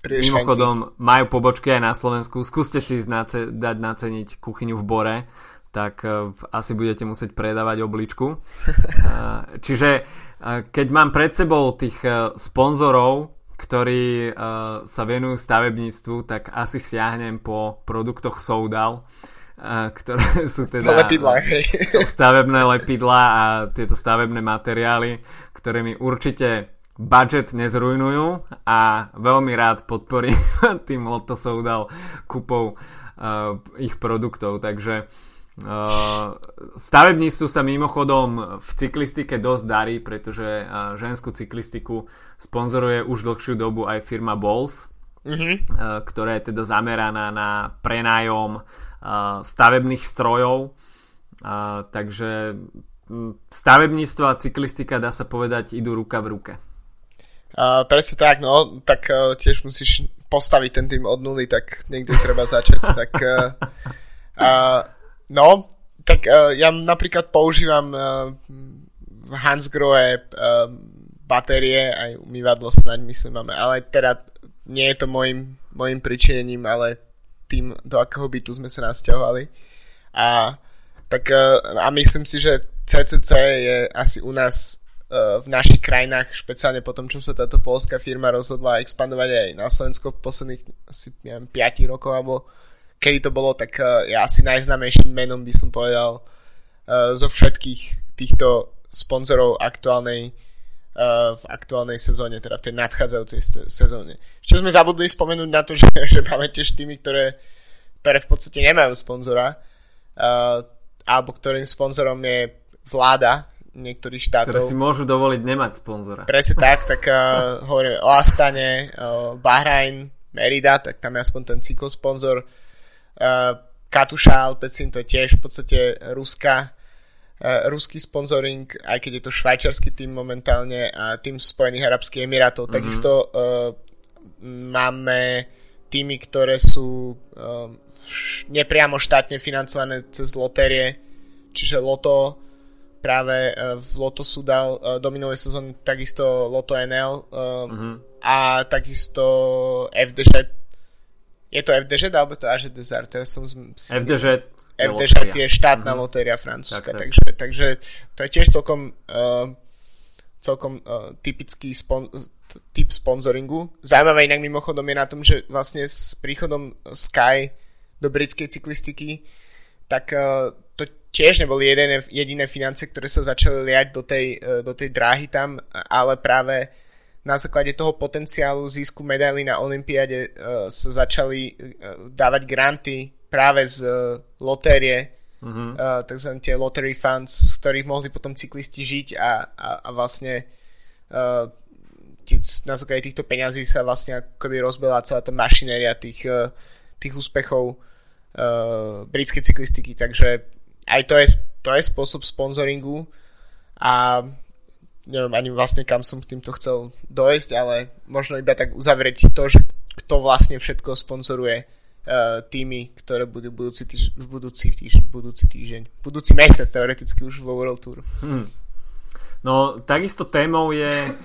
mimochodom majú pobočky aj na Slovensku. Skúste si znace, dať naceniť kuchyňu v Bore, tak uh, asi budete musieť predávať obličku. Uh, čiže uh, keď mám pred sebou tých uh, sponzorov, ktorí uh, sa venujú stavebníctvu, tak asi siahnem po produktoch Soudal, uh, ktoré sú teda lepidla, stavebné lepidlá a tieto stavebné materiály, ktoré mi určite budget nezrujnujú, a veľmi rád podporím tým Lotto Soudal kúpou uh, ich produktov. Takže uh, stavebníctvu sa mimochodom v cyklistike dosť darí, pretože uh, ženskú cyklistiku sponzoruje už dlhšiu dobu aj firma Balls, mm-hmm. uh, ktorá je teda zameraná na prenájom uh, stavebných strojov. Uh, takže stavebníctvo a cyklistika, dá sa povedať, idú ruka v ruke. Uh, presne tak, no, tak uh, tiež musíš postaviť ten tým od nuly, tak niekde treba začať. Tak, uh, uh, no, Tak uh, ja napríklad používam uh, v Hansgrohe uh, batérie, aj umývadlo snaď myslím máme, ale teda nie je to môjim, môjim pričinením, ale tým, do akého bytu sme sa nasťahovali. A, tak, uh, a myslím si, že cé cé cé je asi u nás v našich krajinách, špeciálne po tom, čo sa táto poľská firma rozhodla expandovať aj na Slovensko v posledných asi, neviem, päť rokov, alebo kedy to bolo, tak je asi najznámejším menom, by som povedal, zo všetkých týchto sponzorov aktuálnej, v aktuálnej sezóne, teda v tej nadchádzajúcej sezóne. Ešte sme zabudli spomenúť na to, že, že máme tiež týmy, ktoré, ktoré v podstate nemajú sponzora, alebo ktorým sponzorom je vláda niektorých štátov. Ktoré si môžu dovoliť nemať sponzora. Presne tak, tak uh, hovoríme o Astane, uh, Bahrain, Merida, tak tam je aspoň ten cyklosponzor. Uh, Katuša, Alpecin, to je tiež v podstate ruská, uh, ruský sponzoring, aj keď je to švajčiarsky tým momentálne a tým Spojených arabských emirátov. Mm-hmm. Takisto uh, máme týmy, ktoré sú uh, vš- nepriamo štátne financované cez lotérie, čiže Loto. Práve v Lotto Sudal dominuje sezón takisto Lotto en el uh-huh. a takisto ef dé žé. Je to ef dé žé alebo to á žé Desert? Teraz som z... ef dé žé, ef dé žé je štátna uh-huh. lotéria francúzska, tak, tak. takže, takže to je tiež celkom, uh, celkom uh, typický spon- typ sponzoringu. Zaujímavé inak mimochodom je na tom, že vlastne s príchodom Sky do britskej cyklistiky tak uh, tiež neboli jediné, jediné financie, ktoré sa začali liať do tej, do tej dráhy tam, ale práve na základe toho potenciálu získu medaily na olympiáde sa začali dávať granty práve z lotérie, mm-hmm. takzvané tie lottery funds, z ktorých mohli potom cyklisti žiť a, a, a vlastne na základe týchto peňazí sa vlastne akoby rozbehla celá tá mašinéria tých, tých úspechov britskej cyklistiky, takže aj to je, to je spôsob sponzoringu a neviem ani vlastne kam som k týmto chcel dojsť, ale možno iba tak uzavrieť to, že kto vlastne všetko sponzoruje uh, týmy, ktoré budú budúci, týž, budúci, týž, budúci týždeň, budúci mesiac teoreticky už vo World Tour. Hmm. No takisto témou je uh,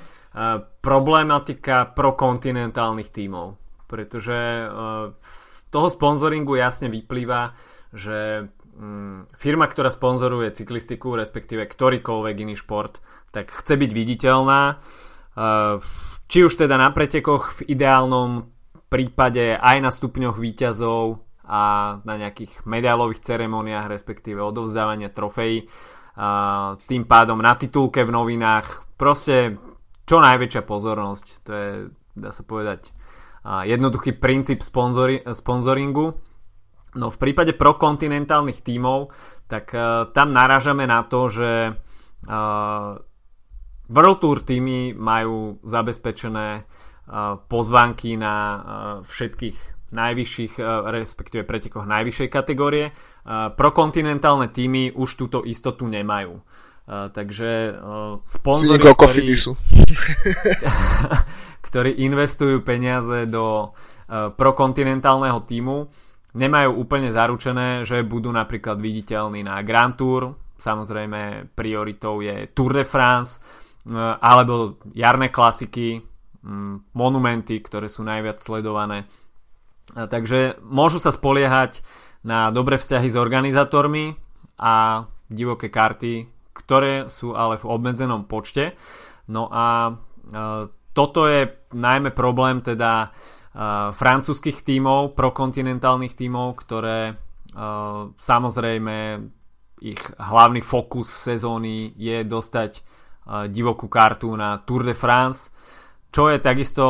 problematika prokontinentálnych tímov, pretože uh, z toho sponzoringu jasne vyplýva, že firma, ktorá sponzoruje cyklistiku, respektíve ktorýkoľvek iný šport, tak chce byť viditeľná. Či už teda na pretekoch, v ideálnom prípade aj na stupňoch víťazov a na nejakých medailových ceremoniách, respektíve odovzdávania trofejí. Tým pádom na titulke v novinách. Proste čo najväčšia pozornosť. To je, dá sa povedať, jednoduchý princíp sponzori- sponzoringu. No v prípade prokontinentálnych tímov, tak uh, tam narážame na to, že uh, World Tour tímy majú zabezpečené uh, pozvánky na uh, všetkých najvyšších, uh, respektíve pretekoch najvyššej kategórie. Uh, prokontinentálne tímy už túto istotu nemajú. Uh, takže uh, sponzori, ktorí, ktorí investujú peniaze do uh, prokontinentálneho tímu, nemajú úplne zaručené, že budú napríklad viditeľní na Grand Tour. Samozrejme prioritou je Tour de France alebo jarné klasiky, monumenty, ktoré sú najviac sledované. Takže môžu sa spoliehať na dobré vzťahy s organizátormi a divoké karty, ktoré sú ale v obmedzenom počte. No a toto je najmä problém teda francúzskych tímov, prokontinentálnych tímov, ktoré samozrejme ich hlavný fokus sezóny je dostať divokú kartu na Tour de France, čo je takisto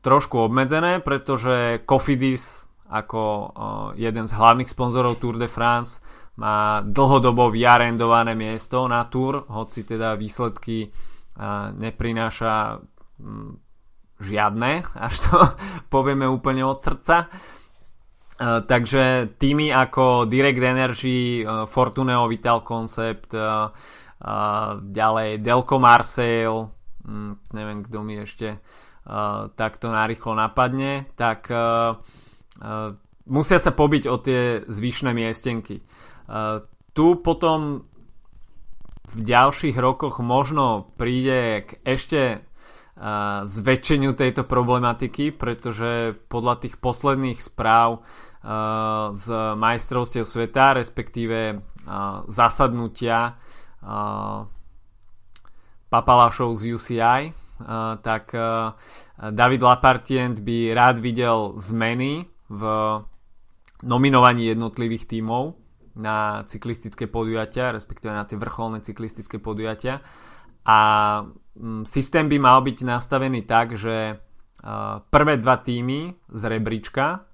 trošku obmedzené, pretože Cofidis ako jeden z hlavných sponzorov Tour de France má dlhodobo vyarendované miesto na Tour, hoci teda výsledky neprináša žiadne, až to povieme úplne od srdca. Takže týmy ako Direct Energy, Fortuneo Vital Concept, ďalej Delco Marseille, neviem kto mi ešte takto narýchlo napadne, tak musia sa pobiť o tie zvyšné miestenky. tu potom v ďalších rokoch možno príde k ešte zväčšeniu tejto problematiky, pretože podľa tých posledných správ z majstrovstiev sveta, respektíve zasadnutia papalášov z U C I, tak David Lapartient by rád videl zmeny v nominovaní jednotlivých tímov na cyklistické podujatia, respektíve na tie vrcholné cyklistické podujatia. A systém by mal byť nastavený tak, že prvé dva tímy z rebríčka,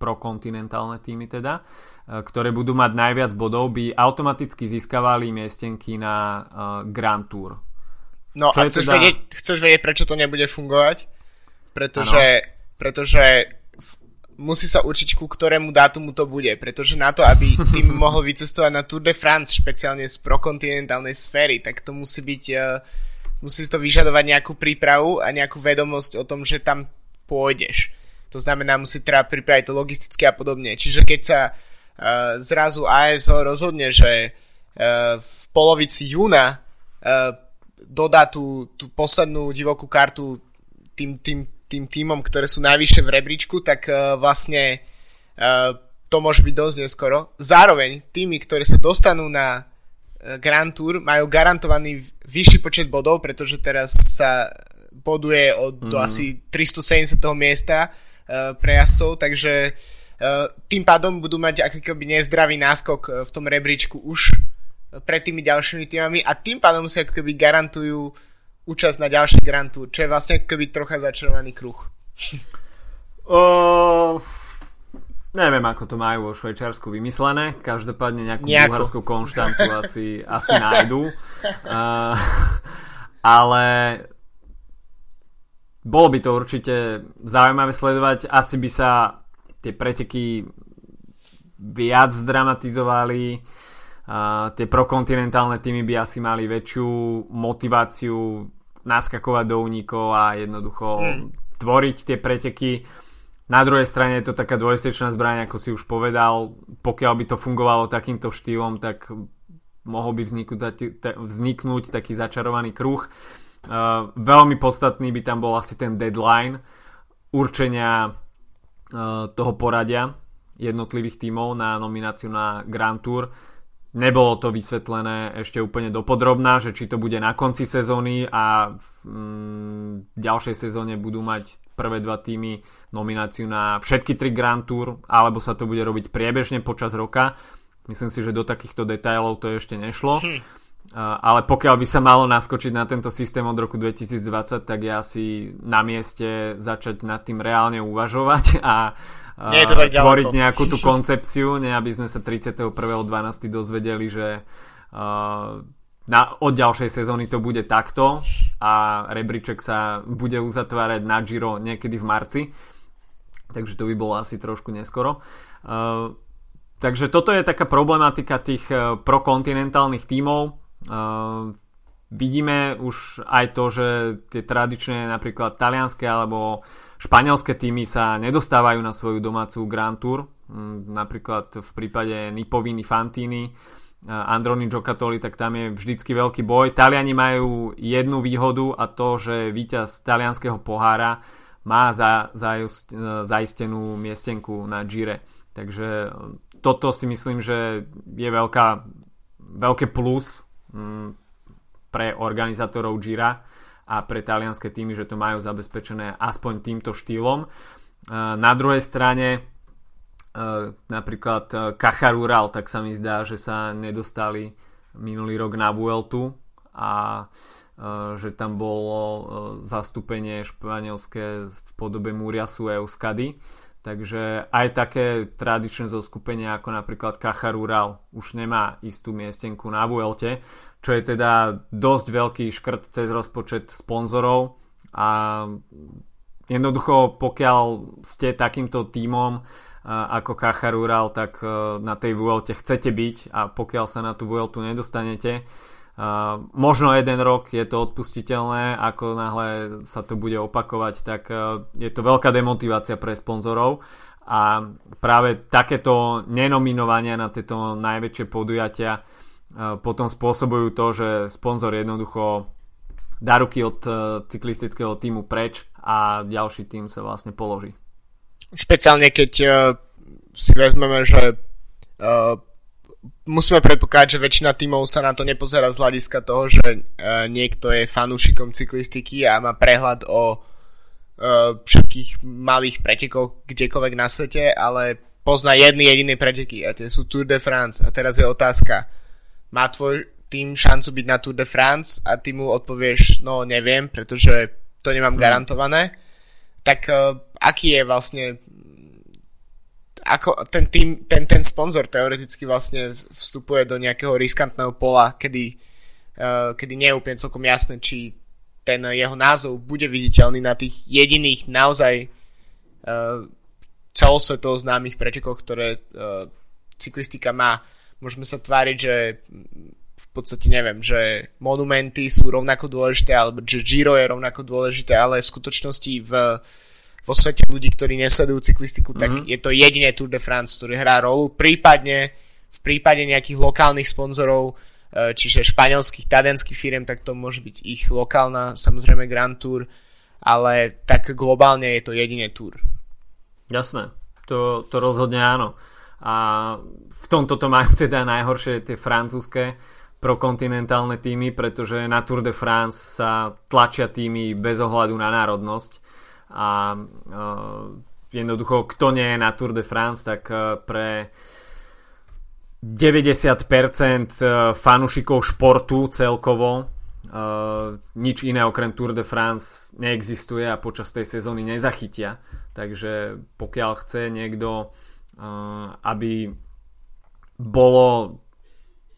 prokontinentálne tímy teda, ktoré budú mať najviac bodov, by automaticky získavali miestenky na Grand Tour. No čo a chceš, teda... vedieť, chceš vedieť, prečo to nebude fungovať? Pretože, pretože musí sa určiť, ku ktorému dátumu to bude, pretože na to, aby tým mohol vycestovať na Tour de France, špeciálne z prokontinentálnej sféry, tak to musí byť, musí to vyžadovať nejakú prípravu a nejakú vedomosť o tom, že tam pôjdeš. To znamená, musí treba pripraviť to logisticky a podobne. Čiže keď sa uh, zrazu á es o rozhodne, že uh, v polovici júna uh, dodá tú, tú poslednú divokú kartu tým, tým, tým týmom, ktoré sú najvyššie v rebríčku, tak uh, vlastne uh, to môže byť dosť neskoro. Zároveň týmy, ktoré sa dostanú na uh, Grand Tour, majú garantovaný vyšší počet bodov, pretože teraz sa boduje od mm. do asi tristosedemdesiateho miesta pre jazdcov, takže tým pádom budú mať akýkoby nezdravý náskok v tom rebríčku už pred tými ďalšími týmami a tým pádom si akýkoby garantujú účasť na ďalší Grand Tour, čo je vlastne akýkoby trocha začarovaný kruh. Oh, neviem, ako to majú vo Švajčiarsku vymyslené, každopádne nejakú bulharskú konštantu asi, asi nájdú. Uh, ale bolo by to určite zaujímavé sledovať. Asi by sa tie preteky viac zdramatizovali. Uh, tie prokontinentálne týmy by asi mali väčšiu motiváciu naskakovať do únikov a jednoducho mm. tvoriť tie preteky. Na druhej strane je to taká dvojsečná zbraň, ako si už povedal. Pokiaľ by to fungovalo takýmto štýlom, tak mohol by vzniknúť, vzniknúť taký začarovaný kruh. Uh, veľmi podstatný by tam bol asi ten deadline určenia uh, toho poradia jednotlivých tímov na nomináciu na Grand Tour. Nebolo to vysvetlené ešte úplne dopodrobná, že či to bude na konci sezóny a v mm, ďalšej sezóne budú mať prvé dva tímy nomináciu na všetky tri Grand Tour, alebo sa to bude robiť priebežne počas roka. Myslím si, že do takýchto detailov to ešte nešlo. Hm. Ale pokiaľ by sa malo naskočiť na tento systém od roku dvetisícdvadsať, tak je asi na mieste začať nad tým reálne uvažovať a tvoriť nejakú tú koncepciu, ne aby sme sa tridsiateho prvého decembra dozvedeli, že na, od ďalšej sezóny to bude takto a rebríček sa bude uzatvárať na Giro niekedy v marci, takže to by bolo asi trošku neskoro. Takže toto je taká problematika tých prokontinentálnych tímov. Uh, vidíme už aj to, že tie tradičné napríklad talianske alebo španielské týmy sa nedostávajú na svoju domácu Grand Tour, um, napríklad v prípade Nipoviny, Fantini, uh, Androni Giocattoli, tak tam je vždycky veľký boj. Taliani majú jednu výhodu a to, že víťaz talianského pohára má za, za, uh, zaistenú miestenku na Gire, takže toto si myslím, že je veľká, veľké plus pre organizátorov Gira a pre talianske týmy, že to majú zabezpečené aspoň týmto štýlom. Na druhej strane napríklad Kachar Ural, tak sa mi zdá, že sa nedostali minulý rok na Vueltu a že tam bolo zastúpenie španielské v podobe Muriasu a Euskadi, takže aj také tradičné zoskupenie ako napríklad Kachar Ural už nemá istú miestenku na Vuelte, čo je teda dosť veľký škrt cez rozpočet sponzorov a jednoducho pokiaľ ste takýmto tímom ako Kachar Ural, tak na tej Vuelte chcete byť a pokiaľ sa na tú Vueltu nedostanete, možno jeden rok je to odpustiteľné, ako náhle sa to bude opakovať, tak je to veľká demotivácia pre sponzorov a práve takéto nenominovania na tieto najväčšie podujatia potom spôsobujú to, že sponzor jednoducho dá ruky od cyklistického tímu preč a ďalší tím sa vlastne položí. Špeciálne keď uh, si vezmeme, že uh, musíme predpokladať, že väčšina tímov sa na to nepozerá z hľadiska toho, že uh, niekto je fanúšikom cyklistiky a má prehľad o uh, všetkých malých pretekov kdekoľvek na svete, ale pozná jedny jediné preteky a tie sú Tour de France. A teraz je otázka, má tvoj tým šancu byť na Tour de France a ty mu odpovieš, no neviem, pretože to nemám hmm. garantované, tak uh, aký je vlastne ako ten, tým, ten, ten sponzor teoreticky vlastne vstupuje do nejakého riskantného pola, kedy, uh, kedy nie je úplne celkom jasné, či ten jeho názov bude viditeľný na tých jediných naozaj uh, celosvetovo známych pretekoch, ktoré uh, cyklistika má. Môžeme sa tváriť, že v podstate neviem, že monumenty sú rovnako dôležité, alebo že Giro je rovnako dôležité, ale v skutočnosti v, vo svete ľudí, ktorí nesledujú cyklistiku, mm-hmm. tak je to jedine Tour de France, ktorý hrá rolu, prípadne v prípade nejakých lokálnych sponzorov, čiže španielských, talianských firiem, tak to môže byť ich lokálna, samozrejme Grand Tour, ale tak globálne je to jedine Tour. Jasné, to, to rozhodne áno. A v tomto to majú teda najhoršie tie francúzske prokontinentálne týmy, pretože na Tour de France sa tlačia týmy bez ohľadu na národnosť a e, jednoducho kto nie je na Tour de France, tak pre deväťdesiat percent fanúšikov športu celkovo e, nič iné okrem Tour de France neexistuje a počas tej sezóny nezachytia, takže pokiaľ chce niekto, aby bolo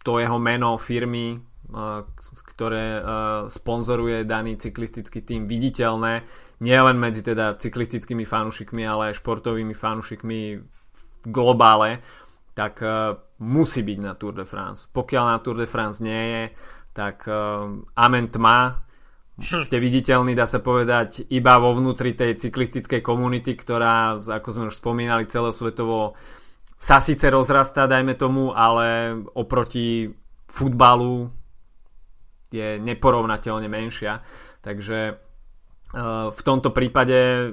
to jeho meno firmy, ktoré sponzoruje daný cyklistický tím, viditeľné nielen medzi teda cyklistickými fanúšikmi, ale aj športovými fanúšikmi v globále, tak musí byť na Tour de France. Pokiaľ na Tour de France nie je, tak amen tma, ste viditeľní, dá sa povedať, iba vo vnútri tej cyklistickej komunity, ktorá, ako sme už spomínali, celosvetovo sa síce rozrastá, dajme tomu, ale oproti futbalu je neporovnateľne menšia. Takže e, v tomto prípade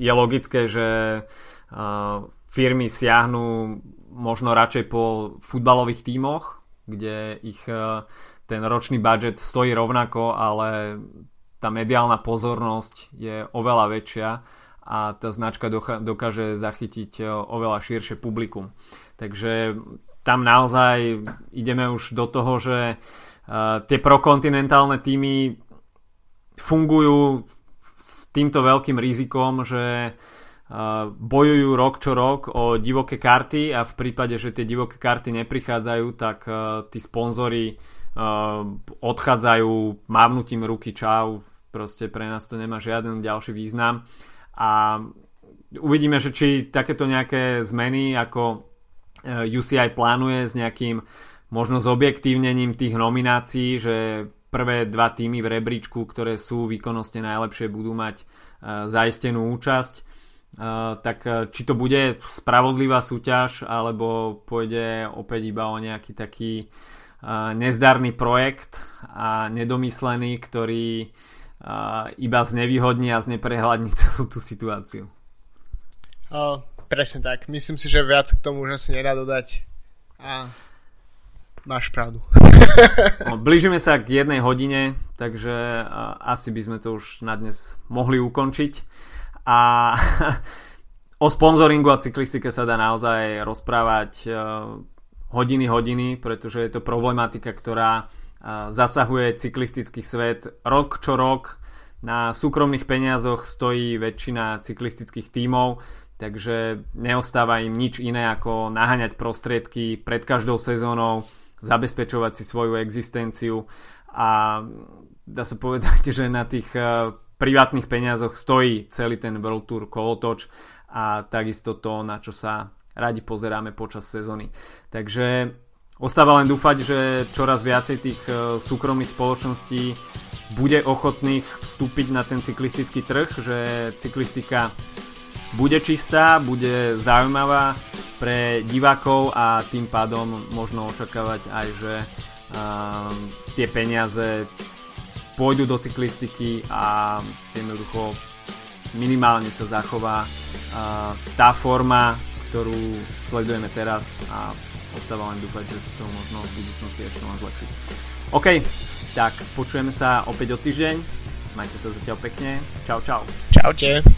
je logické, že e, firmy siahnu možno radšej po futbalových tímoch, kde ich e, ten ročný budget stojí rovnako, ale tá mediálna pozornosť je oveľa väčšia a tá značka dokáže zachytiť oveľa širšie publikum. Takže tam naozaj ideme už do toho, že tie prokontinentálne týmy fungujú s týmto veľkým rizikom, že bojujú rok čo rok o divoké karty a v prípade, že tie divoké karty neprichádzajú, tak tí sponzori odchádzajú mávnutím ruky, čau, proste pre nás to nemá žiaden ďalší význam a uvidíme, že či takéto nejaké zmeny ako U C I plánuje s nejakým možno zobjektívnením tých nominácií, že prvé dva týmy v rebríčku, ktoré sú výkonnostne najlepšie, budú mať zaistenú účasť, tak či to bude spravodlivá súťaž alebo pôjde opäť iba o nejaký taký nezdarný projekt a nedomyslený, ktorý iba znevýhodní a zneprehľadní celú tú situáciu. O, presne tak. Myslím si, že viac k tomu už asi nedá dodať. A máš pravdu. Blížime sa k jednej hodine, takže asi by sme to už na dnes mohli ukončiť. A o sponzoringu a cyklistike sa dá naozaj rozprávať hodiny, hodiny, pretože je to problematika, ktorá zasahuje cyklistický svet rok čo rok. Na súkromných peniazoch stojí väčšina cyklistických tímov, takže neostáva im nič iné ako naháňať prostriedky pred každou sezónou, zabezpečovať si svoju existenciu a dá sa povedať, že na tých privátnych peniazoch stojí celý ten World Tour kolotoč a takisto to, na čo sa radi pozeráme počas sezóny. Takže ostáva len dúfať, že čoraz viacej tých súkromných spoločností bude ochotných vstúpiť na ten cyklistický trh, že cyklistika bude čistá, bude zaujímavá pre divákov a tým pádom možno očakávať aj, že uh, tie peniaze pôjdu do cyklistiky a jednoducho minimálne sa zachová uh, tá forma, ktorú sledujeme teraz, a ostáva len dúfať, že sa to možno v budúcnosti ešte len zlepší. OK, tak počujeme sa opäť o týždeň. Majte sa zatiaľ pekne. Čau, čau. Čaute.